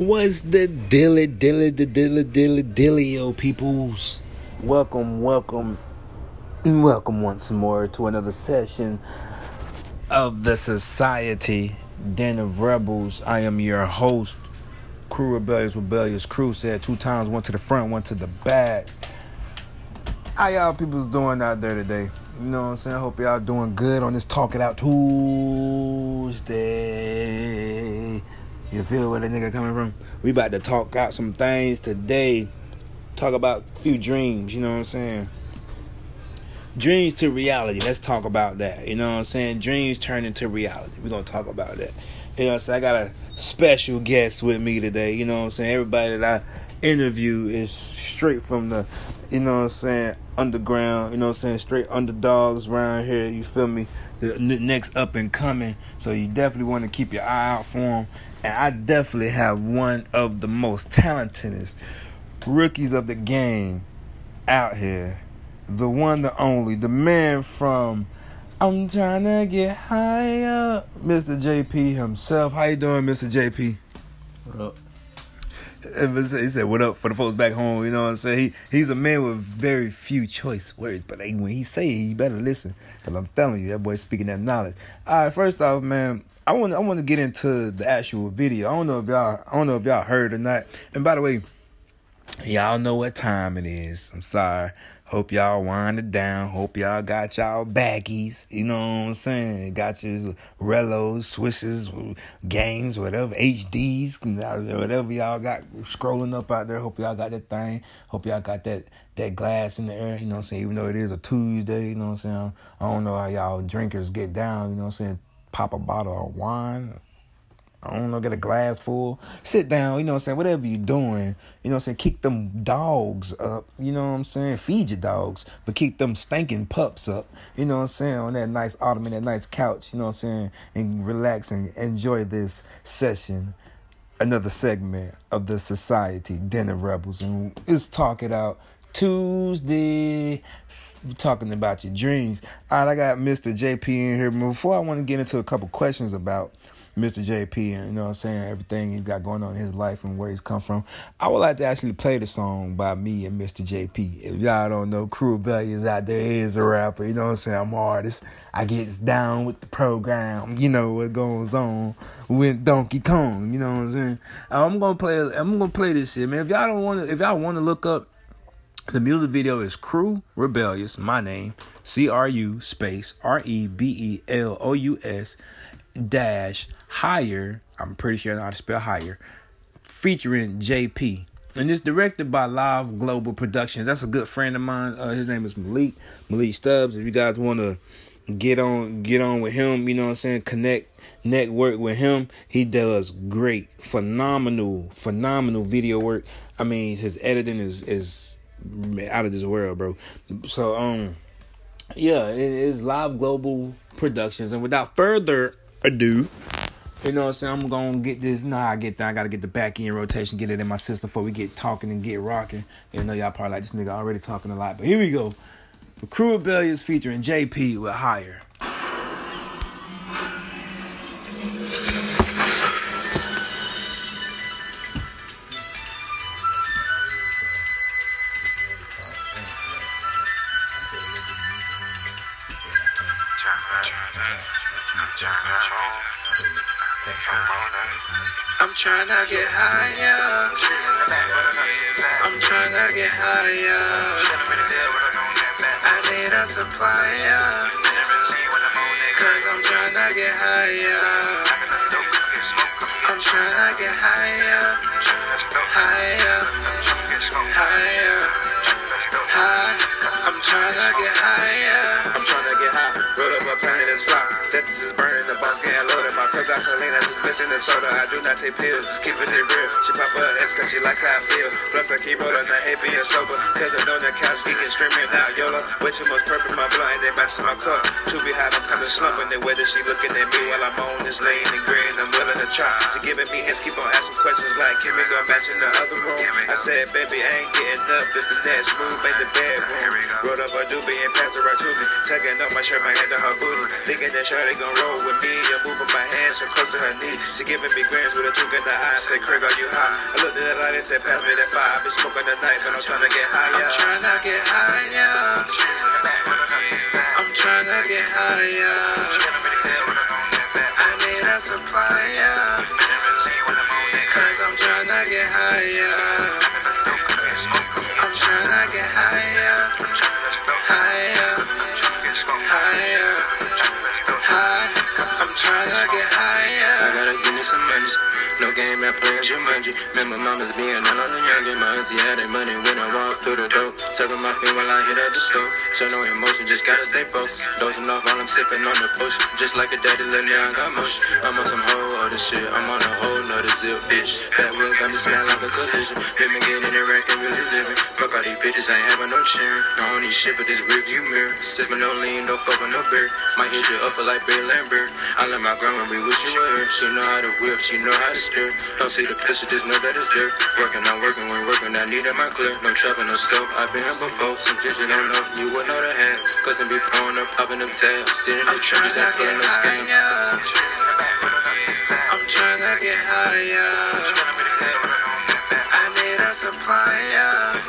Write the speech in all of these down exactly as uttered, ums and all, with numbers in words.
What's the dilly, dilly, the dilly, dilly, dilly, yo, peoples? Welcome, welcome, and welcome once more to another session of the Society Den of Rebels. I am your host, Crew Rebellious, Rebellious Crew said two times, one to the front, one to the back. How y'all peoples doing out there today? You know what I'm saying? I hope y'all doing good on this Talk It Out Tuesday. You feel where that nigga coming from? We about to talk out some things today. Talk about a few dreams, you know what I'm saying? Dreams to reality. Let's talk about that. You know what I'm saying? Dreams turn into reality. We're going to talk about that. You know what I'm saying? I got a special guest with me today. You know what I'm saying? Everybody that I interview is straight from the, you know what I'm saying, underground. You know what I'm saying? Straight underdogs around here. You feel me? The next up and coming. So you definitely want to keep your eye out for them. And I definitely have one of the most talentedest rookies of the game out here. The one, the only, the man from I'm Trying to Get Higher, Mister J P himself. How you doing, Mister J P? What up? He said, what up for the folks back home, you know what I'm saying? He, he's a man with very few choice words, but like, when he say it, you better listen. Because I'm telling you, that boy's speaking that knowledge. All right, first off, man, I want I want to get into the actual video. I don't know if y'all I don't know if y'all heard or not. And by the way, y'all know what time it is. I'm sorry. Hope y'all wind it down. Hope y'all got y'all baggies. You know what I'm saying? Got your Rellos, Swishes, games, whatever, H Ds, whatever y'all got scrolling up out there. Hope y'all got that thing. Hope y'all got that that glass in the air. You know what I'm saying? Even though it is a Tuesday, you know what I'm saying? I don't know how y'all drinkers get down. You know what I'm saying? Pop a bottle of wine. I don't know, get a glass full. Sit down, you know what I'm saying? Whatever you're doing, you know what I'm saying? Kick them dogs up, you know what I'm saying? Feed your dogs, but keep them stinking pups up, you know what I'm saying? On that nice ottoman, that nice couch, you know what I'm saying? And relax and enjoy this session, another segment of the Society Den of Rebels. And let's talk it out Tuesday. We're talking about your dreams. All right, I got Mister J P in here. Before I want to get into a couple questions about Mister J P and, you know what I'm saying, everything he's got going on in his life and where he's come from, I would like to actually play the song by me and Mister J P. If y'all don't know, Crew Rebellious out there is a rapper. You know what I'm saying? I'm an artist. I gets down with the program. You know what goes on with Donkey Kong. You know what I'm saying? I'm gonna play. I'm gonna play this shit, man. If y'all don't want to, if y'all want to look up, the music video is Crew Rebellious. My name, C R U space R E B E L O U S. Dash higher, I'm pretty sure I know how to spell higher, featuring J P, and it's directed by Live Global Productions. That's a good friend of mine. Uh, his name is Malik Malik Stubbs. If you guys want to get on, get on with him, you know what I'm saying? Connect, network with him. He does great, phenomenal, phenomenal video work. I mean, his editing is is out of this world, bro. So um, yeah, it is Live Global Productions, and without further I do. You know what I'm saying? I'm going to get this. Nah, I get that. I got to get the back end rotation, get it in my system before we get talking and get rocking. You know, y'all probably like this nigga already talking a lot. But here we go. The Crew Rebellious featuring J P with Higher. I'm trying to get higher. I'm trying to get higher. I need a supplier, cause I'm trying to get higher. I'm trying to get higher. Higher. Higher. High. I'm trying to get higher. I'm trying to get high. Roll up a pint of this rock. That this is burning the box, getting loaded. My cup got saline, I just mixing the soda. I do not take pills, just keeping it real. She pop her ass cause she like how I feel. Plus I keep rolling, I hate being sober. Cause I know that couch geeking, streaming out YOLO. Way too much purple in my blood and they matching my cup. To be hot, I'm kinda slumping. They whether she looking at me while I'm on this lane and green. I'm willing to try. She giving me hints, keep on asking questions like, can we go match in the other room? I said, baby, I ain't getting up if the next move ain't the bedroom. Rolled up a doobie and passed it right to me. Tugging up my shirt, my head to her booty. Thinking that sure they gon' roll with me. I'm moving my hands so close to her knee. She giving me grams with a juke in the eye. Said, Craig, are you high? I looked at the light and said, pass me that five. I been smoking the night, but I'm trying to get higher. I'm trying to get higher. I'm trying to get higher. I need a supplier. Cause I'm trying to get higher. I'm trying to get higher. Higher. Higher. High. I'm trying to get higher. I gotta give me some money. No game, I play as you mind you. Remember mama's being all on the youngin'. My auntie had that money when I walk through the door. Seven my feet while I hit up the store. Show no emotion, just gotta stay focused. Dozing off while I'm sipping on the potion. Just like a daddy, let me I got motion. I'm on some whole other shit. I'm on a whole nother zip, bitch. That will got me smell like a collision. Been me getting in the rack and really living. Fuck all these bitches, I ain't having no cheering. I don't need shit but this review mirror. Sipping no lean, no fucking no beer. Might hit you up for like Bill Lambert. I let my grandma be with you with her. She know how to whip, she know how to steer. Don't see the picture, just know that it's there. Working, I'm working, when working, I need that my clear. No trapping, no scope, I've been here before. Some shit you don't know, you would know the hand. Cousin be throwing up, popping them tabs. Still in the trenches, I'm pulling no scam. I'm trying to get higher. I need a supplier.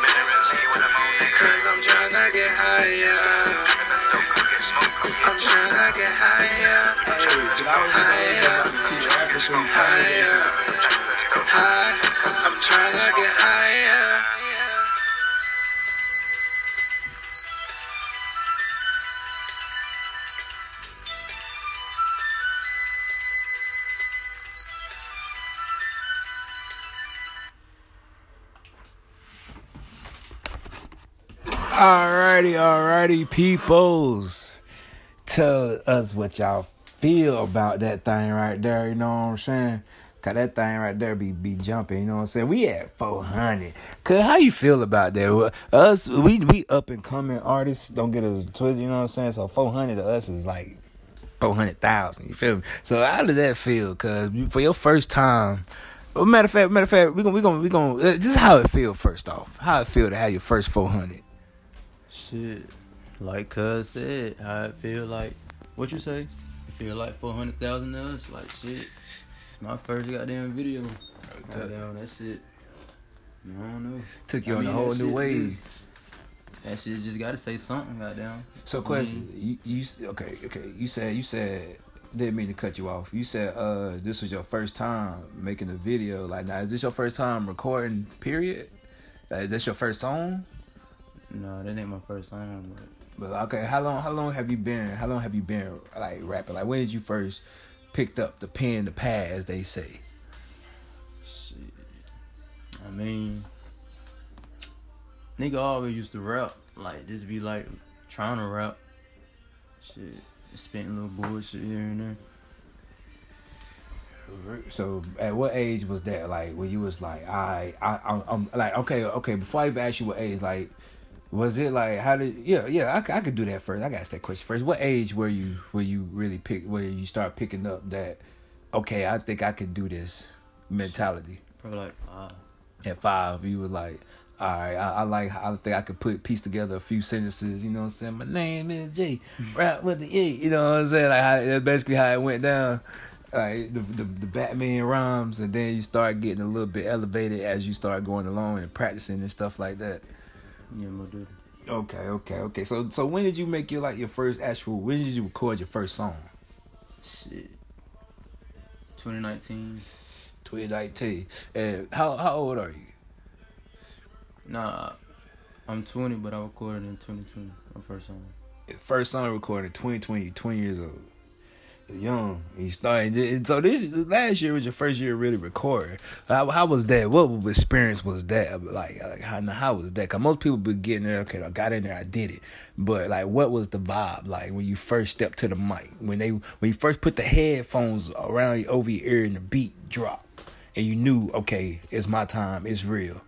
Cause I'm trying to get higher. I'm trying to get higher, higher, higher, high. I'm trying to get higher. Alrighty, alrighty, peoples. Tell us what y'all feel about that thing right there, you know what I'm saying? Cause that thing right there be be jumping, you know what I'm saying? We at four hundred. Cause how you feel about that? Us, we we up and coming artists, don't get a twist, you know what I'm saying? So four hundred to us is like four hundred thousand, you feel me? So how does that feel? Cause for your first time, well, matter of fact, matter of fact, we gonna, we gonna, we gonna, uh, just how it feel first off. How it feel to have your first four hundred? Shit. Like Cuz said, I feel like, what you say? I feel like four hundred thousand to us, like shit. My first goddamn video. Goddamn, that shit. I don't know. Took you I on mean, a whole new ways. That shit just gotta say something, goddamn. So question, I mean, you, you okay, okay. You said you said didn't mean to cut you off. You said uh this was your first time making a video. Like now is this your first time recording, period? Like, is this your first song? No, that ain't my first song, but But okay, how long? How long have you been? How long have you been like rapping? Like when did you first picked up the pen, the pad, as they say? Shit, I mean, nigga always used to rap. Like just be like trying to rap. Shit, spitting little bullshit here and there. So at what age was that? Like when you was like, I, I, I'm, I'm like, okay, okay. Before I even ask you what age, like. Was it like how did yeah yeah I, I could do that first. I gotta ask that question first. What age were you were you really pick where you start picking up that okay I think I could do this mentality? Probably like five. At five, you were like, all right, I, I like I think I could put piece together a few sentences. You know what I'm saying? My name is J, rap with the E. You know what I'm saying? Like how, that's basically how it went down. Like the, the the Batman rhymes, and then you start getting a little bit elevated as you start going along and practicing and stuff like that. Yeah, my dude. Okay, okay, okay. So, so when did you make your like your first actual? When did you record your first song? Shit, twenty nineteen. Twenty nineteen. And how how old are you? Nah, I'm twenty, but I recorded in twenty twenty. My first song. First song recorded in twenty twenty. You twenty years old. You're young. You started. And so this last year was your first year really recording. How, how was that? What experience was that? Like, like how how was that? Cause most people be getting there. Okay, I got in there. I did it. But like, what was the vibe like when you first stepped to the mic? When they when you first put the headphones around over your ear and the beat dropped, and you knew, okay, it's my time. It's real.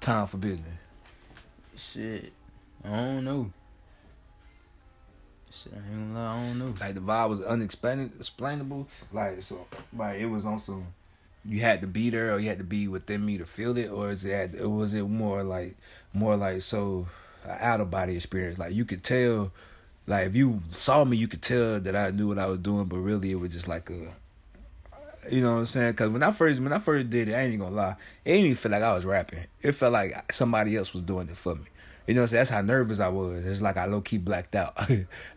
Time for business. Shit, I don't know. Shit, I ain't gonna lie, I don't know. Like the vibe was unexplainable. Like so, like it was on some. You had to be there, or you had to be within me to feel it, or is it? Or was it more like, more like so, an out of body experience? Like you could tell, like if you saw me, you could tell that I knew what I was doing, but really it was just like a, You know what I'm saying? Because when I first when I first did it, I ain't even gonna lie, it didn't even feel like I was rapping. It felt like somebody else was doing it for me. You know what I'm saying? That's how nervous I was. It's like I low-key blacked out.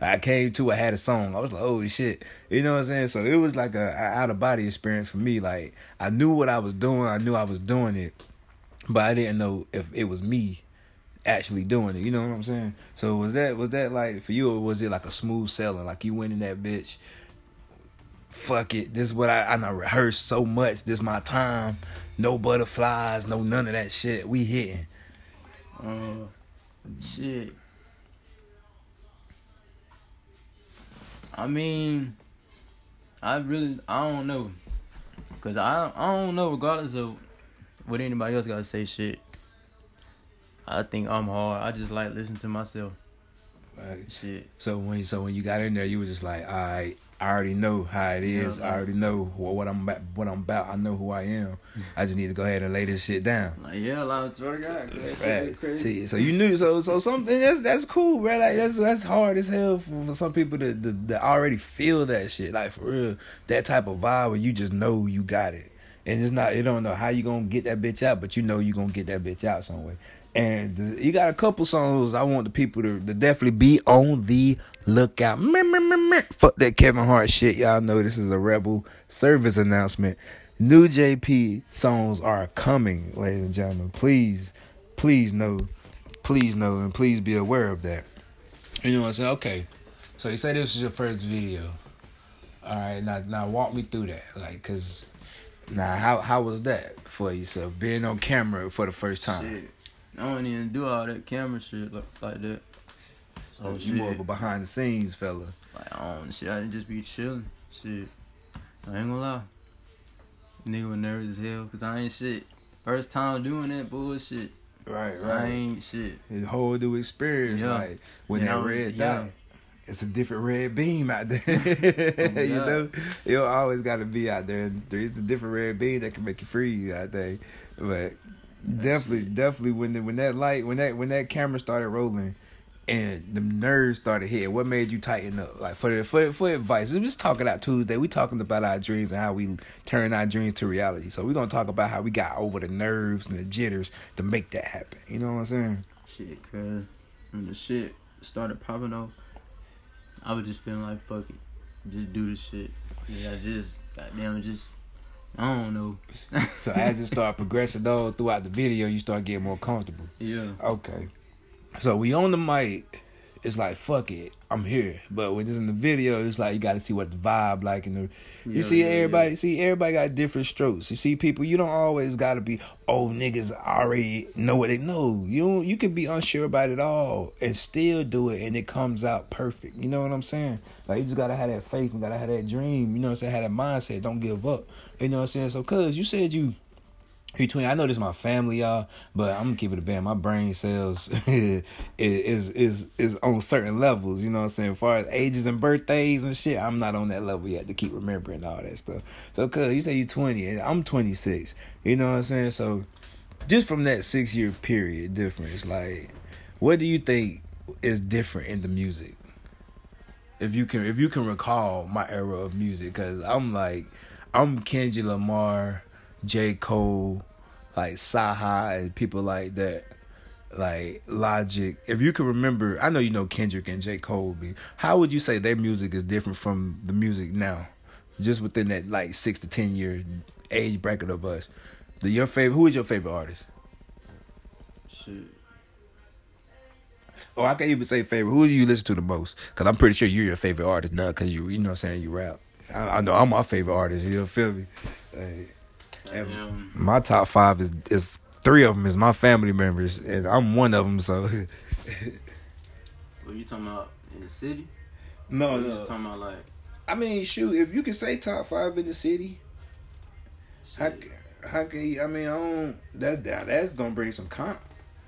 I came to, I had a song. I was like, oh, shit. You know what I'm saying? So it was like a, a out-of-body experience for me. Like, I knew what I was doing. I knew I was doing it. But I didn't know if it was me actually doing it. You know what I'm saying? So was that, was that like, for you, or was it like a smooth selling? Like, you went in that bitch, fuck it. This is what I, I done rehearsed so much. This my time. No butterflies. No none of that shit. We hitting. Um... Shit. I mean, I really, I don't know. Because I, I don't know, regardless of what anybody else got to say, shit. I think I'm hard. I just like listen to myself. Right. Shit. So when, so when you got in there, you was just like, all right, I already know how it is. Yeah, like, I already know what, what I'm about, what I'm about. I know who I am. I just need to go ahead and lay this shit down. Like, yeah, I swear to God, that shit is crazy. See, so you knew, so so something that's that's cool, bro. Like that's that's hard as hell for, for some people to, to to already feel that shit. Like for real, that type of vibe where you just know you got it, and it's not, you don't know how you gonna get that bitch out, but you know you gonna get that bitch out some way. And you got a couple songs I want the people to, to definitely be on the lookout. Fuck that Kevin Hart shit. Y'all know this is a Rebel service announcement. New J P songs are coming, ladies and gentlemen. Please, please know. Please know and please be aware of that. You know what I'm saying? Okay. So you say this was your first video. All right. Now, now walk me through that. Like, because now how, how was that for yourself? Being on camera for the first time. Shit. I don't even do all that camera shit like, like that. So oh, you more of a behind the scenes fella. Like, I don't shit. I didn't just be chilling. Shit. I ain't gonna lie. Nigga was nervous as hell because I ain't shit. First time doing that bullshit. Right, right. I ain't shit. It's a whole new experience. Yeah. Like, when and that was, red yeah. dot, it's a different red beam out there. Oh, you know? You always gotta be out there. There's a different red beam that can make you freeze out there. But. Definitely, definitely. When the, when that light, when that when that camera started rolling, and the nerves started hitting, what made you tighten up? Like for the, for for advice, we was talking out Tuesday. We talking about our dreams and how we turn our dreams to reality. So we gonna talk about how we got over the nerves and the jitters to make that happen. You know what I'm saying? Shit, cause when the shit started popping off, I was just feeling like fuck it, just do the shit. Yeah, I just goddamn just. I don't know. So as it started progressing though throughout the video, you start getting more comfortable. Yeah. Okay. So we on the mic, it's like fuck it, I'm here. But when it's in the video, it's like you gotta see what the vibe like in the You yeah, see yeah, everybody yeah. see everybody got different strokes. You see people, you don't always gotta be, oh niggas already know what they know. You you can be unsure about it all and still do it and it comes out perfect. You know what I'm saying? Like you just gotta have that faith and gotta have that dream. You know what I'm saying? Have that mindset. Don't give up. You know what I'm saying? So cuz you said you between, I know this is my family, y'all, but I'm gonna keep it a band. My brain cells is, is is is on certain levels, you know what I'm saying? As far as ages and birthdays and shit, I'm not on that level yet to keep remembering all that stuff. So, cuz, you say you're twenty, and I'm twenty-six, you know what I'm saying? So, just from that six-year period difference, like, what do you think is different in the music? If you can, if you can recall my era of music, cuz I'm like, I'm Kendrick Lamar, J. Cole, like Saha and people like that, like Logic. If you can remember, I know you know Kendrick and J. Cole. How would you say their music is different from the music now? Just within that like six to ten year age bracket of us. The, your favorite? Who is your favorite artist? Shit. Oh, I can't even say favorite. Who do you listen to the most? Because I'm pretty sure you're your favorite artist now. Because you, you know what I'm saying, you rap. I, I know I'm my favorite artist. You know, feel me? Like, and my top five is, is three of them is my family members, and I'm one of them. So, what you talking about in the city? No, no. Just talking about like, I mean, shoot, if you can say top five in the city, shit. how how can you, I mean, I don't. That, that that's gonna bring some comp,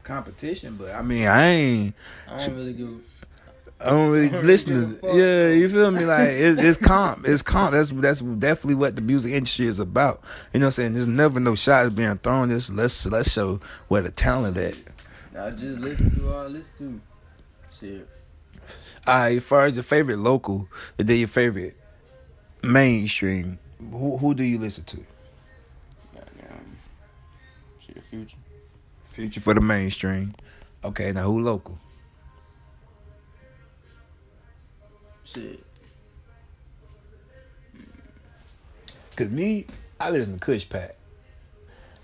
competition, but I mean, I ain't. I don't really give. I don't really I don't listen really to it. Yeah, you feel me? Like, it's, it's comp. It's comp. That's that's definitely what the music industry is about. You know what I'm saying? There's never no shots being thrown. This let's let's show where the talent at. I just listen to all I listen to. Shit. All right, as far as your favorite local, then your favorite mainstream, Who who do you listen to? Goddamn. Shit, Future. Future for the mainstream. Okay, now who local? Shit. Cause me, I listen to Kush Pack.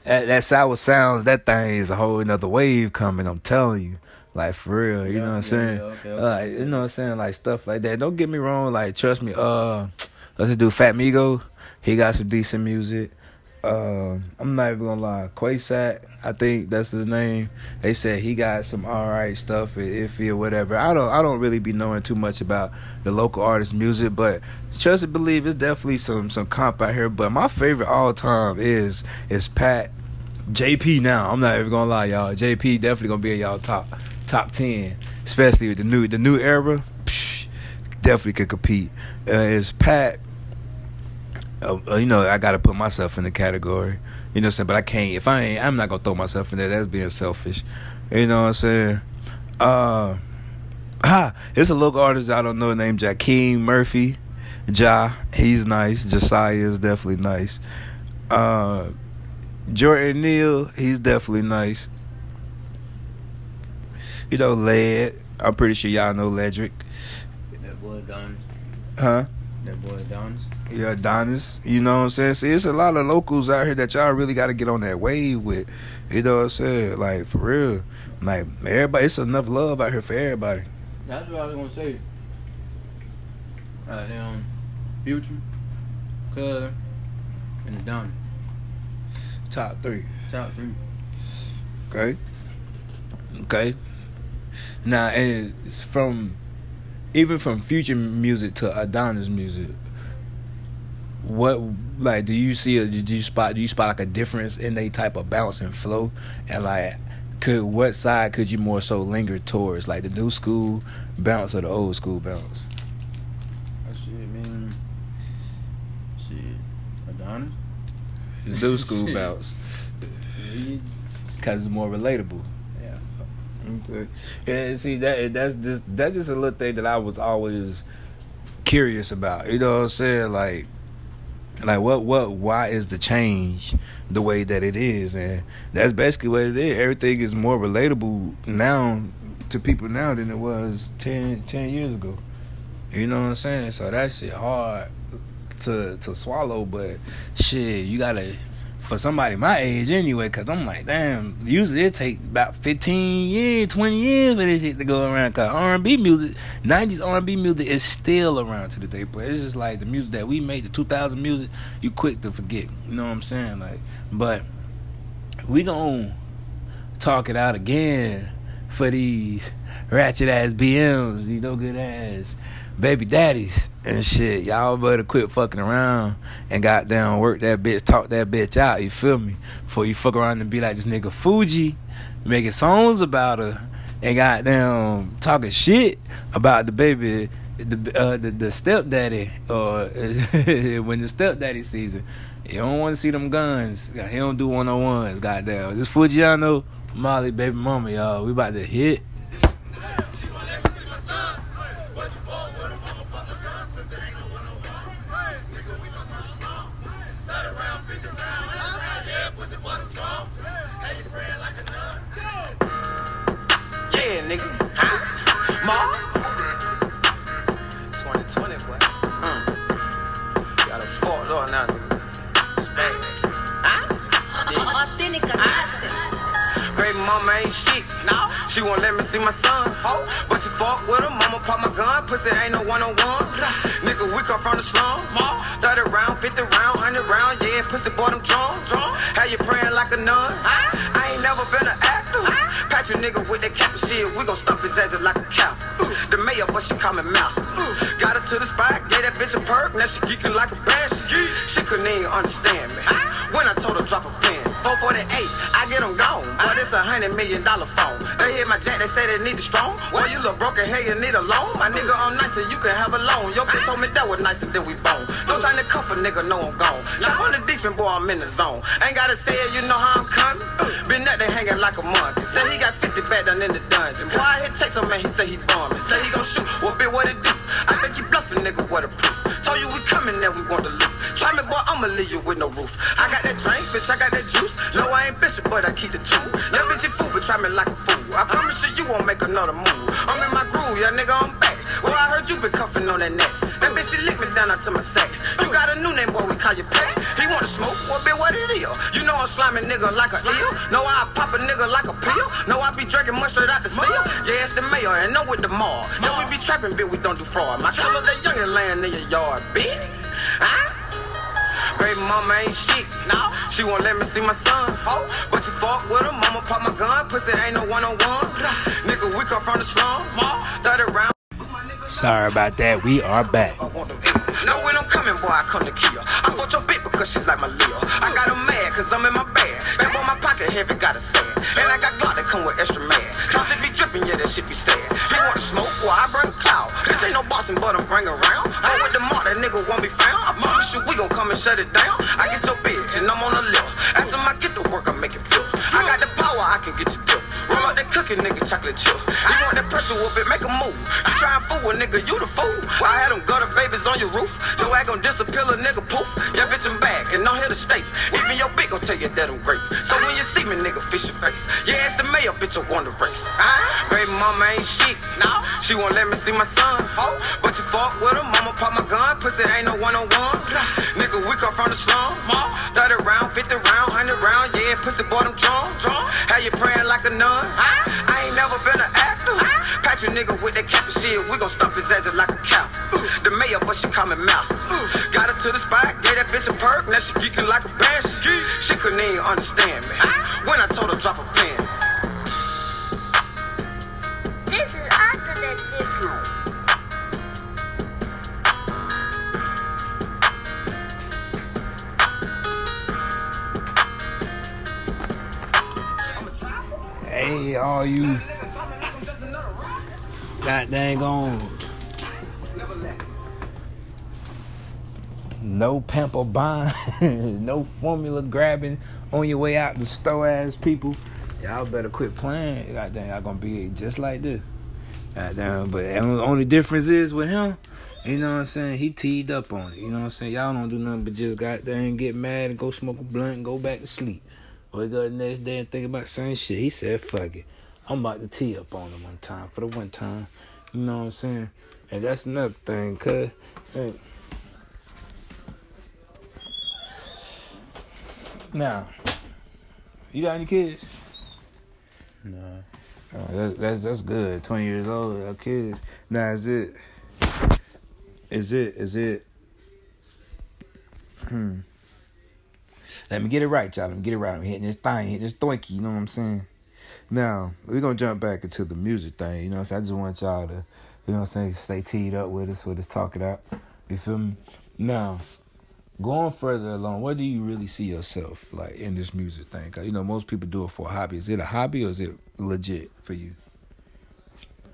That, that sour sounds, that thing is a whole another wave coming, I'm telling you. Like, for real, you yeah, know what I'm saying? Yeah, okay, okay. Like, you know what I'm saying? Like, stuff like that. Don't get me wrong, like, trust me. Uh, let's do Fat Migo. He got some decent music. Uh, I'm not even gonna lie. Quasat, I think that's his name. They said he got some alright stuff, iffy or whatever. I don't, I don't really be knowing too much about the local artist music, but trust and believe, it's definitely some some comp out here. But my favorite all time is is Pat. J P now, I'm not even gonna lie, y'all. J P definitely gonna be in y'all top top ten, especially with the new the new era. Psh, definitely could compete. Uh, it's Pat. Uh, you know, I gotta put myself in the category. You know what I'm saying? But I can't. If I ain't, I'm not gonna throw myself in there. That's being selfish. You know what I'm saying? Uh, ah, it's a local artist I don't know named Jakeem Murphy. Ja, he's nice. Josiah is definitely nice. Uh, Jordan Neal, he's definitely nice. You know, Led. I'm pretty sure y'all know Ledrick. That boy Adonis. Huh? That boy Adonis. Yeah, Adonis. You know what I'm saying? See, it's a lot of locals out here that y'all really got to get on that wave with. You know what I'm saying? Like, for real. Like, everybody, it's enough love out here for everybody. That's what I was going to say. Uh, um, Future, Cuz, and Adonis. Top three. Top three. Okay. Okay. Now, and it's from, even from Future music to Adonis music, what, like, do you see, a, do you spot, do you spot, like, a difference in they type of bounce and flow? And, like, could, what side could you more so linger towards? Like, the new school bounce or the old school bounce? That shit, man. Shit. Adonis? The new school bounce. Because it's more relatable. Okay. And see that that's just that's just a little thing that I was always curious about. You know what I'm saying? Like, like what what why is the change the way that it is? And that's basically what it is. Everything is more relatable now to people now than it was ten, ten years ago. You know what I'm saying? So that shit hard to to swallow, but shit, you gotta. For somebody my age anyway, because I'm like, damn, usually it take about fifteen years, twenty years for this shit to go around, because R and B music, nineties R and B music is still around to the day, but it's just like the music that we made, the two thousand music, you quick to forget, you know what I'm saying? Like, but we gonna talk it out again for these ratchet ass B Ms, you know, good ass baby daddies and shit. Y'all better quit fucking around and goddamn work that bitch, talk that bitch out, you feel me? Before you fuck around and be like this nigga Fuji, making songs about her and goddamn talking shit about the baby, the uh, the, the stepdaddy, or when the stepdaddy sees it. You don't want to see them guns. He don't do one-on-ones, goddamn. This Fujiano, Molly, baby mama, y'all. We about to hit. She won't let me see my son, ho. But you fought with him, mama pop my gun. Pussy ain't no one-on-one. Nigga, we come from the slum. thirty round, fifty round, one hundred round. Yeah, pussy boy, them drunk. How you praying like a nun? I ain't never been an actor. Patch a nigga with that cap of shit. We gon' stump his ass like a cow. The mayor, but she call me mouse. Got her to the spot, gave that bitch a perk. Now she geeking like a banshee. She couldn't even understand me when I told her drop a pen. four forty-eight, I get them gone. Boy, this a hundred million dollar phone. They hit my jack, they say they need it strong. Boy, you look broke and hell, you need a loan. My nigga, I'm nice and you can have a loan. Your bitch told me that was nicer than we bone. No time to cuff a nigga, no, I'm gone. Now on the deep end, boy, I'm in the zone. Ain't gotta say it, you know how I'm coming. Been up there hanging like a monkey. Said he got fifty back down in the dungeon. Boy, I hit chase him, man, he said he bombing. Said he gon' shoot, well, bitch, what it do? I think he bluffing, nigga, what a proof. Told you we coming, now we want to loot. Try me, boy, I'ma leave you with no roof. I got that drink, bitch, I got that juice. No, I ain't bitchin', but I keep the two. That bitch ain't fool, but try me like a fool. I promise you, you won't make another move. I'm in my groove, y'all nigga, I'm back. Well, I heard you been cuffin' on that neck. That bitch, she licked me down out to my sack. You got a new name, boy, we call you Pack. He wanna smoke, well, bitch, what it is? You know I'm sliming nigga like a eel. No, I pop a nigga like a pill. No, I be drinking mustard out the seal. Yeah, it's the mayor, and no with the mall. No, we be trappin', bitch, we don't do fraud. My color, that youngin' layin' in your yard, bitch. Huh? Baby mama ain't shit, no. She won't let me see my son, ho. But you fuck with her, mama pop my gun. Pussy ain't no one on one. Nigga, we come from the slum. thirty round. Sorry about that, we are back. No, when I'm coming, boy, I come to kill. I fought your bitch because she like my lil. I got her mad because I'm in my bag. Back on my pocket, heavy got a sad. And I got Glock that come with extra mad. Cause if be dripping, yeah, that shit be sad. You want to smoke, boy, I bring cloud. This ain't no bossing, but I'm bring around. I'm with the mark, that nigga won't be found. I promise you, we gon' come and shut it down. I get your bitch, and I'm on the left. As I get to work, I make it feel. I got the power, I can get you dip. Roll up that cookie, nigga, chocolate chip. You want that pressure whoop it, make a move. You try and fool a nigga, you the fool. I had them gutter babies on your roof. Your ass gon' disappear, a nigga, poof. Your bitch in back, and I'm here to stay. Even your bitch gon' tell you that I'm great. So when you see me, nigga, fish your face. Yeah, it's the mayor, bitch, I won the race. Huh? Baby mama ain't shit, no. She won't let me see my son, ho. But you fuck with her, mama pop my gun. Pussy ain't no one on one. Nigga, we come from the slum. thirty round, fifty round, one hundred round. Yeah, pussy boy, I'm drunk. How you praying like a nun? I ain't never been an actor. Patch your nigga with that cap and shit. We gon' stomp his ass like a cow. The mayor, but she call me mouse. Got her to the spot, gave that bitch a perk. Now she geeking like a banshee. She couldn't even understand me when I told her drop her pants. This is after that intro. Hey, all you got dang on no pimp or bond, no formula grabbing on your way out the store ass people. Y'all better quit playing. Goddamn, y'all gonna be just like this. Goddamn, but the only difference is with him, you know what I'm saying? He teed up on it. You know what I'm saying? Y'all don't do nothing but just goddamn get mad and go smoke a blunt and go back to sleep. Wake up the next day and think about the same shit. He said, fuck it. I'm about to tee up on him one time for the one time. You know what I'm saying? And that's another thing, cuz. Hey. Now, you got any kids? No. Oh, that, that's that's good. twenty years old, our kids. Now, is it... Is it... Is it... Hmm... Let me get it right, y'all. Let me get it right. I'm hitting this thing, hitting this doinky, you know what I'm saying? Now, we're going to jump back into the music thing, you know what I'm saying? I just want y'all to, you know what I'm saying, stay teed up with us, with us, talk it out. You feel me? Now, going further along, where do you really see yourself, like, in this music thing? Cause, you know, most people do it for a hobby. Is it a hobby or is it legit for you?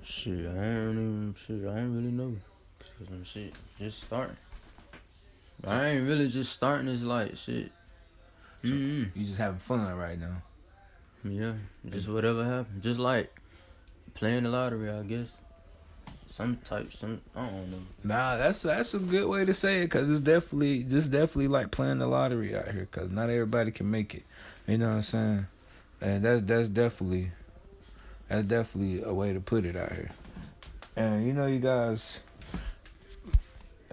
Shit, I ain't really, shit, I ain't really know. Cause I'm shit, just starting. I ain't really just starting this, like, shit. So mm-hmm. You just having fun right now. Yeah, just whatever happens. Just like playing the lottery, I guess. Some type, some I don't know. Nah, that's that's a good way to say it, cause it's definitely this definitely like playing the lottery out here, cause not everybody can make it. You know what I'm saying? And that's that's definitely that's definitely a way to put it out here. And you know, you guys.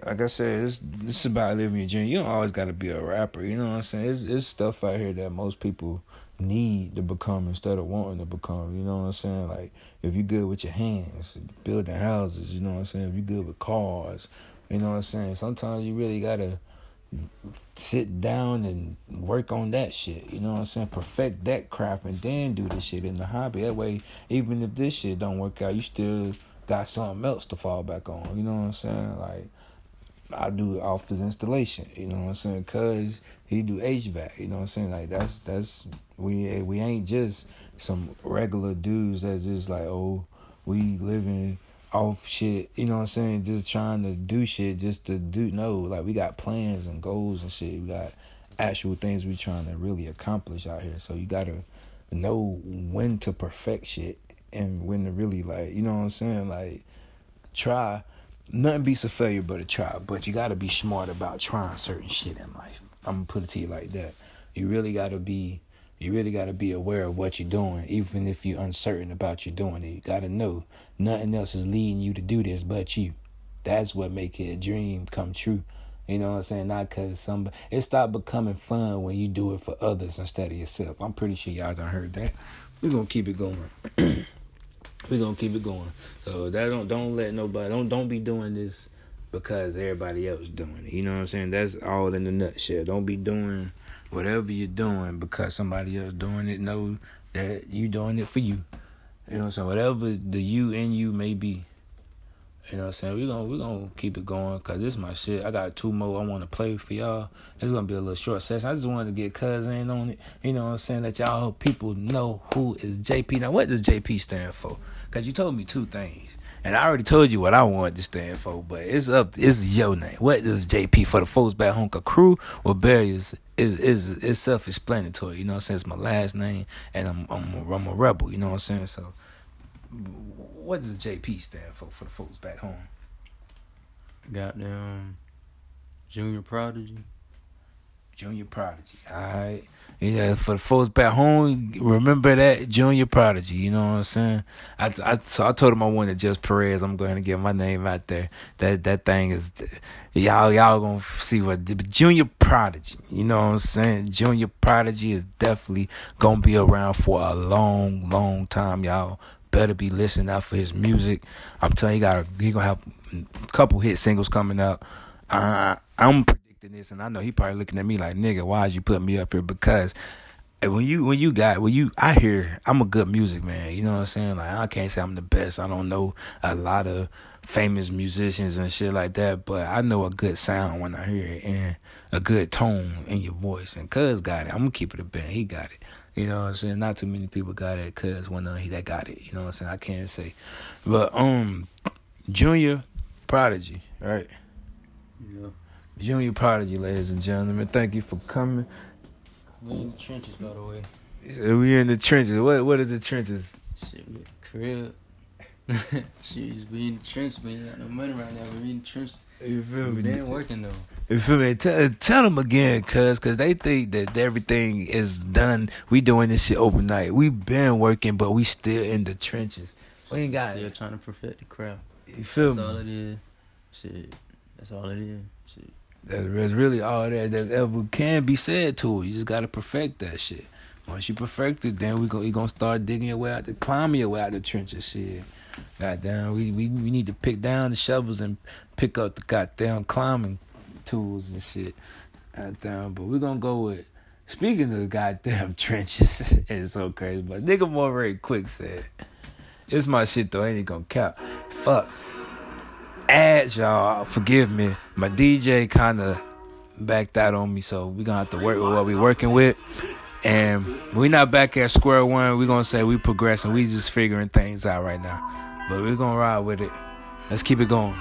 Like I said, it's, it's about living your dream. You don't always got to be a rapper. You know what I'm saying? It's, it's stuff out here that most people need to become instead of wanting to become. You know what I'm saying? Like, if you're good with your hands, building houses, you know what I'm saying? If you're good with cars, you know what I'm saying? Sometimes you really got to sit down and work on that shit. You know what I'm saying? Perfect that craft and then do this shit in the hobby. That way, even if this shit don't work out, you still got something else to fall back on. You know what I'm saying? Like... I do office installation, you know what I'm saying? Cuz he do H V A C, you know what I'm saying? Like, that's, that's, we we ain't just some regular dudes that's just like, oh, we living off shit, you know what I'm saying? Just trying to do shit just to do, no, like, we got plans and goals and shit. We got actual things we trying to really accomplish out here. So you gotta know when to perfect shit and when to really, like, you know what I'm saying? Like, try. Nothing beats a failure but a try, but you gotta be smart about trying certain shit in life. I'm gonna put it to you like that. You really gotta be, you really gotta be aware of what you're doing, even if you're uncertain about you doing it. You gotta know nothing else is leading you to do this but you. That's what make it a dream come true. You know what I'm saying? Not because somebody... It stopped becoming fun when you do it for others instead of yourself. I'm pretty sure y'all done heard that. We're going to keep it going. We're going to keep it going. So that don't don't let nobody... Don't, don't be doing this because everybody else doing it. You know what I'm saying? That's all in a nutshell. Don't be doing whatever you're doing because somebody else doing it. Know that you doing it for you. You know what I'm saying? Whatever the you in you may be. You know what I'm saying? We're going we gonna keep it going because this is my shit. I got two more I want to play for y'all. It's going to be a little short session. I just wanted to get Cuz in on it. You know what I'm saying? Let y'all people know who is J P. Now, what does J P stand for? Because you told me two things. And I already told you what I wanted to stand for, but it's up. It's your name. What does J P for the folks back home? Because Crew Rebellious is, is, is, is self-explanatory. You know what I'm saying? It's my last name, and I'm, I'm, a, I'm a rebel. You know what I'm saying? So... What does J P stand for for the folks back home? Goddamn Junior Prodigy. Junior Prodigy. Alright. Yeah, for the folks back home, remember that Junior Prodigy, you know what I'm saying? I I, so I told him I wanted just Perez. I'm going to get my name out there. That that thing is y'all y'all gonna see what Junior Prodigy, you know what I'm saying? Junior Prodigy is definitely gonna be around for a long, long time, y'all. Better be listening out for his music. I'm telling you, got he gonna have a couple hit singles coming out. Uh, I'm predicting this, and I know he probably looking at me like, nigga, why'd you put me up here? Because when you when you got when you I hear I'm a good music man. You know what I'm saying? Like I can't say I'm the best. I don't know a lot of famous musicians and shit like that, but I know a good sound when I hear it and a good tone in your voice. And Cuz got it. I'm gonna keep it a band. He got it. You know what I'm saying? Not too many people got it because one of he that got it. You know what I'm saying? I can't say. But, um, Junior Prodigy, right? Yeah. Junior Prodigy, ladies and gentlemen. Thank you for coming. We in the trenches, by the way. We in the trenches. What What is the trenches? Shit, we at the crib. Shit, we in the trenches, man. We got no money right now. We in the trenches. You feel me? They ain't working though. You feel me? Tell, tell them again, cuz, cause they think that everything is done. We doing this shit overnight. We been working, but we still in the trenches. We ain't got still it. Trying to perfect the craft. You feel that's me? That's all it is. Shit, that's all it is. Shit, that's really all that that ever can be said to it. You just gotta perfect that shit. Once you perfect it, then we go. You gonna start digging your way out, the climbing your way out the trenches. Shit. Goddamn, we, we we need to pick down the shovels and pick up the goddamn climbing tools and shit. Goddamn, but we're gonna go with, speaking of the goddamn trenches, it's so crazy, but nigga Moray Quick said, it's my shit though, ain't it gonna count. Fuck. Ads, y'all, forgive me. My D J kinda backed out on me, so we gonna have to work with what we working with. And we not back at square one. We gonna say we progressing. We just figuring things out right now. But we're gonna ride with it. Let's keep it going.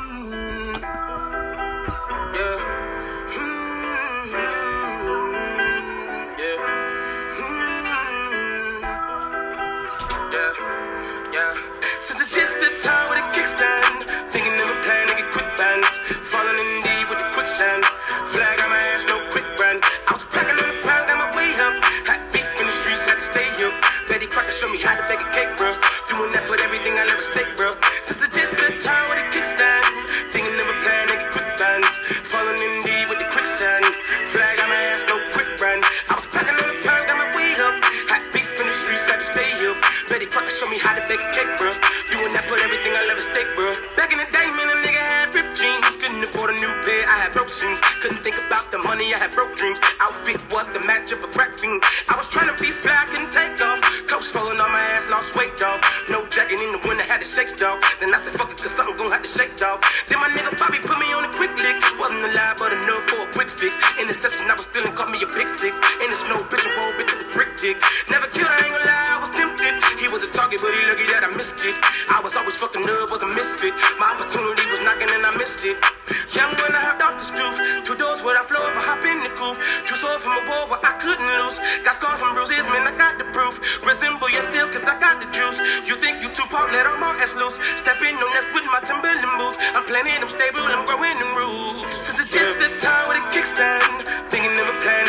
Planning, I'm stable, I'm growing in roots. Since it's just the time with a kickstand, thinking of a plan.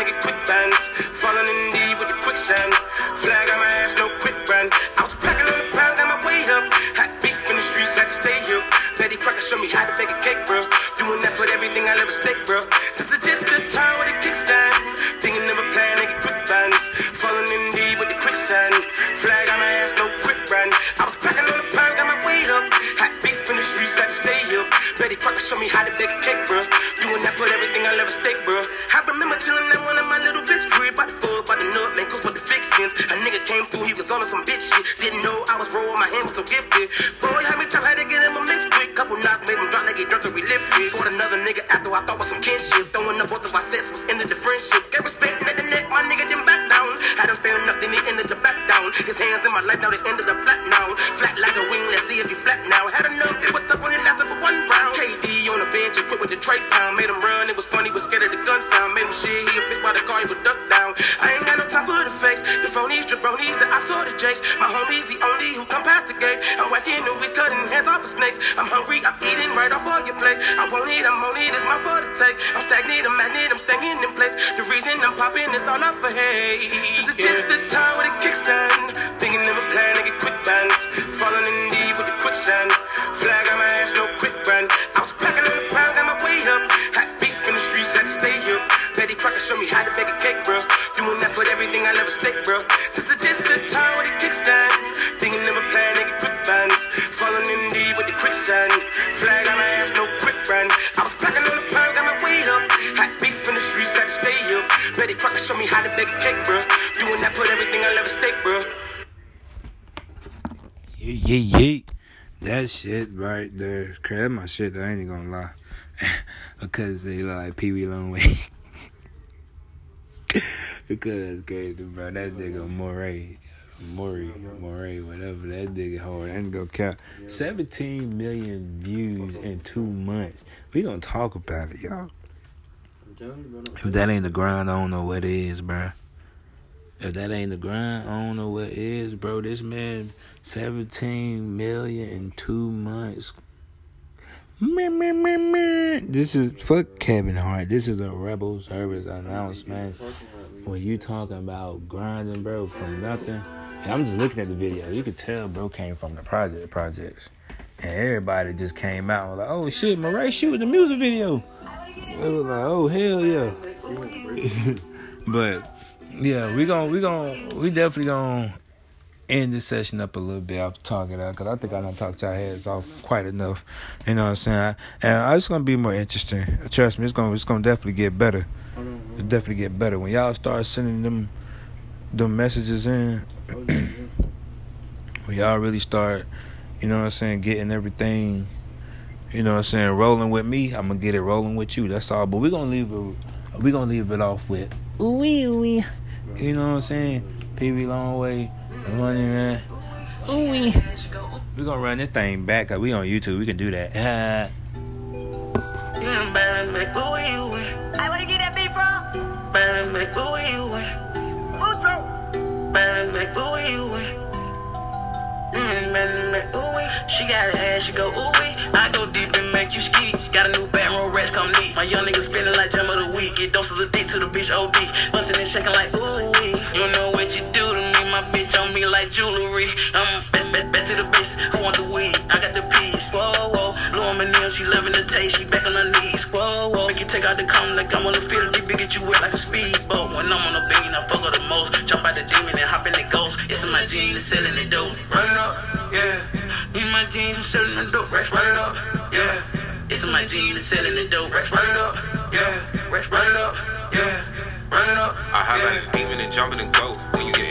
sense. A nigga came through, he was on some bitch shit. Didn't know I was rolling, my hand was so gifted. Boy, had me try, had to get him a mix quick. Couple knocks made him drop like he drunk and relifted. Fought another nigga after I thought was some kinship. Throwing up both of our sets was ended the friendship. Get respect at the neck, my nigga didn't back down. Had him standing up, then he ended the back down. His hands in my life, now they ended up flat now. Flat like a wing, let's see if he flat now. Had enough, it was tough when it lasted for one round. K D on the bench, he quit with the trade down. Made him run, it was funny, was scared of the gun sound. Made him shit, he a bitch by the car, he would duck down. I ain't got no time for the fakes. The phonies, jabronis, and I saw the jakes. My homies, the only who come past the gate. I'm whacking and we cutting heads off of snakes. I'm hungry, I'm eating right off of your plate. I won't eat, I'm on it, it's my fault to take. I'm stagnant, I'm magnet, I'm staying in place. The reason I'm popping is all off for hate. Since it's just the time with a kickstand. Thinking of a plan to get quick bands. Falling in deep with the quicksand. Flag on my ass, no quick brand. I was packing on the prime, got my weight up. Hot beef in the streets, had to stay up. Betty Crocker showed me how to bake a cake, bro. Doing that with everything I love a steak, bro. Since it's just the time with a kickstand. Thinking of a plan to get quick bands. Falling in deep with the quicksand. Flag on my ass, no quick brand. I was packing on the prime, got my weight up. Hot beef in the streets, had to stay up. Betty Crocker showed me how to bake a cake, bro. Doing that with everything I love a steak, bro. Yeah, yeah, yeah. That shit right there. That's my shit, I ain't gonna lie. Because they like Pee Wee Longway. Because that's crazy, bro. That nigga Moray. Moray. Moray, whatever. That nigga hard. I ain't gonna count. seventeen million views in two months. We gonna talk about it, y'all. If that ain't the grind, I don't know what it is, bro. If that ain't the grind, I don't know what it is, bro. This man... seventeen million in two months. Meh, meh, meh, meh. This is, fuck Kevin Hart. This is a Rebel Service announcement. When you talking about grinding, bro, from nothing. And I'm just looking at the video. You could tell, bro, came from the project projects. And everybody just came out and was like, oh, shit, Moray shooting the music video. It was like, oh, hell yeah. But, yeah, we gon', we gon', we definitely gon'... end this session up a little bit. I'll talk it out because I think I done talked y'all heads off quite enough. You know what I'm saying? I, and I, it's gonna be more interesting. Trust me, it's gonna it's gonna definitely get better. It'll definitely get better when y'all start sending them them messages in. When y'all really start, you know what I'm saying, getting everything, you know what I'm saying, rolling with me. I'm gonna get it rolling with you. That's all. But we're gonna leave it. We're gonna leave it off with ooh wee. You know what I'm saying? Pee Wee Longway. Money, man. Ooh. We're gonna run this thing back. Cause we on YouTube. We can do that. Uh. I wanna get that beat from. She got an ass. She go ooh. I go deep and make you ski. Got a new back roll rats come neat. My young nigga spinning like jam of the week. Get doses of dick to the bitch O D. Bustin' and shaking like ooh. You know what you do to me. My bitch on me like jewelry. I'm back, back, back to the bitch. I want the weed. I got the peas. Whoa, whoa. Lord Neal, she loving the taste. She back on her knees. Whoa, whoa. Make you take out the cum like I'm on the field. They big at you with like a speedboat. When I'm on the bean, I fuck her the most. Jump out the demon and hop in the ghost. It's in my jeans, it's selling the dope. Run it up, yeah. In my jeans, I'm selling the dope. Run it up, yeah. It's in my jeans, it's selling the dope. Run it up, yeah. Run it up, yeah. Run it up. I holla at the demon and jumping and go.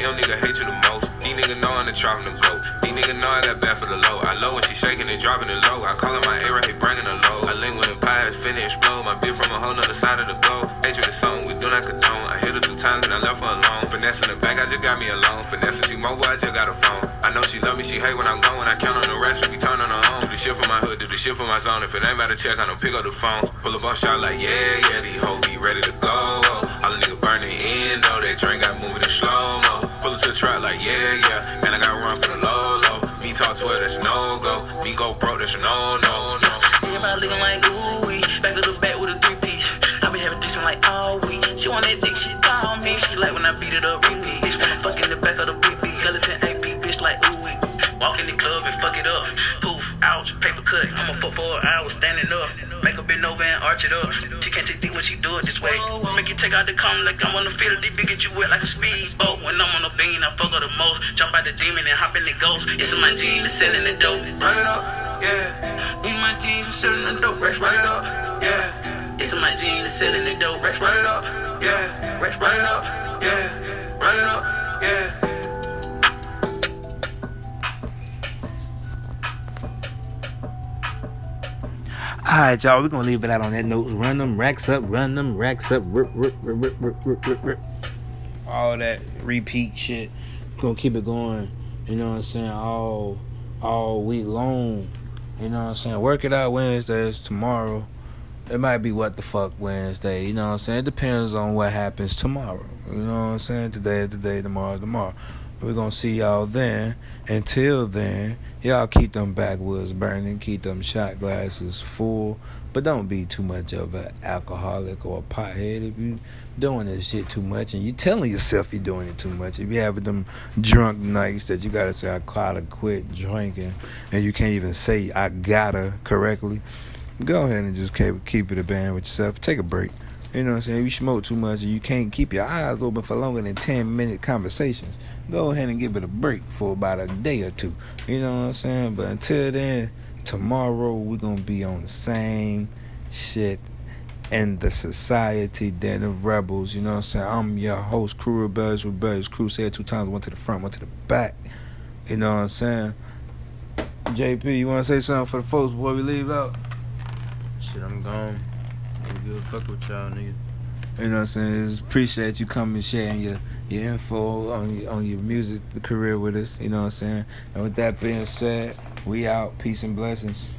Young nigga hate you the most. These niggas know I'm the trap and the goat. These niggas know I got bad for the low. I low when she shaking and dropping it low. I call her my air, he bringing her low. I link with the pie, it's finna explode. My bitch from a whole nother side of the globe. Hate you the song, we do not condone. I hit her two times and I left her alone. Finesse in the back, I just got me alone. Finesse with you mobile, I just got a phone. I know she love me, she hate when I'm gone. When I count on the rest, we be turn on her own. Do the shit for my hood, do the shit for my zone. If it ain't about to check, I don't pick up the phone. Pull up on shot like, yeah, yeah, these hoes be ready to go. All the niggas burning in, though. That train got moving in slow-mo. Pull up to the track like, yeah, yeah. Man, I gotta run for the low-low. Me talk to her, that's no-go. Me go broke, that's no-no, no. Everybody looking like, ooh-wee. Back to the back with a three-piece. I been having diction like all week. She want that dick, she call me. She like when I beat it up, repeat. Bitch, when I fuck in the back of the big beat. Skeleton A P, bitch, like, ooh-wee. Walk in the club and fuck it up. Poof, ouch, paper cut. I'ma fuck for an hour, standing up. Make a bend over and arch it up. She can't take dick when she do it this way. Make it take out the cum like I'm on the field. They big at you wet like a speedboat. When I'm on the bean, I fuck her the most. Jump out the demon and hop in the ghost. It's in my jeans, it's selling the dope. Run it up, yeah. In my jeans, I'm selling the dope. Run it up, yeah. It's in my jeans, it's selling the dope. Run it up, yeah. Run it up, yeah. Run it up, Yeah. Alright, y'all, we're gonna leave it out on that note. Run them racks up, run them racks up, rip, rip, rip, rip, rip, rip, rip. All that repeat shit. We're gonna keep it going, you know what I'm saying, all all week long. You know what I'm saying? Work It Out Wednesdays tomorrow. It might be What the Fuck Wednesday, you know what I'm saying? It depends on what happens tomorrow. You know what I'm saying? Today is today, tomorrow is tomorrow. We're going to see y'all then. Until then, y'all keep them backwoods burning. Keep them shot glasses full. But don't be too much of an alcoholic or a pothead if you doing this shit too much. And you telling yourself you're doing it too much. If you having them drunk nights that you got to say, I gotta quit drinking. And you can't even say, I gotta correctly. Go ahead and just keep it a band with yourself. Take a break. You know what I'm saying? You smoke too much and you can't keep your eyes open for longer than ten minute conversations. Go ahead and give it a break for about a day or two. You know what I'm saying? But until then, tomorrow we're going to be on the same shit in the society than the rebels. You know what I'm saying? I'm your host, Crew Rebellious, Rebellious Crew. Say it two times, one to the front, one to the back. You know what I'm saying? J P, you want to say something for the folks before we leave out? Shit, I'm gone. I'm good. Fuck with y'all, nigga. You know what I'm saying? Just appreciate you coming and sharing your, your info on your, on your music career with us. You know what I'm saying? And with that being said, we out. Peace and blessings.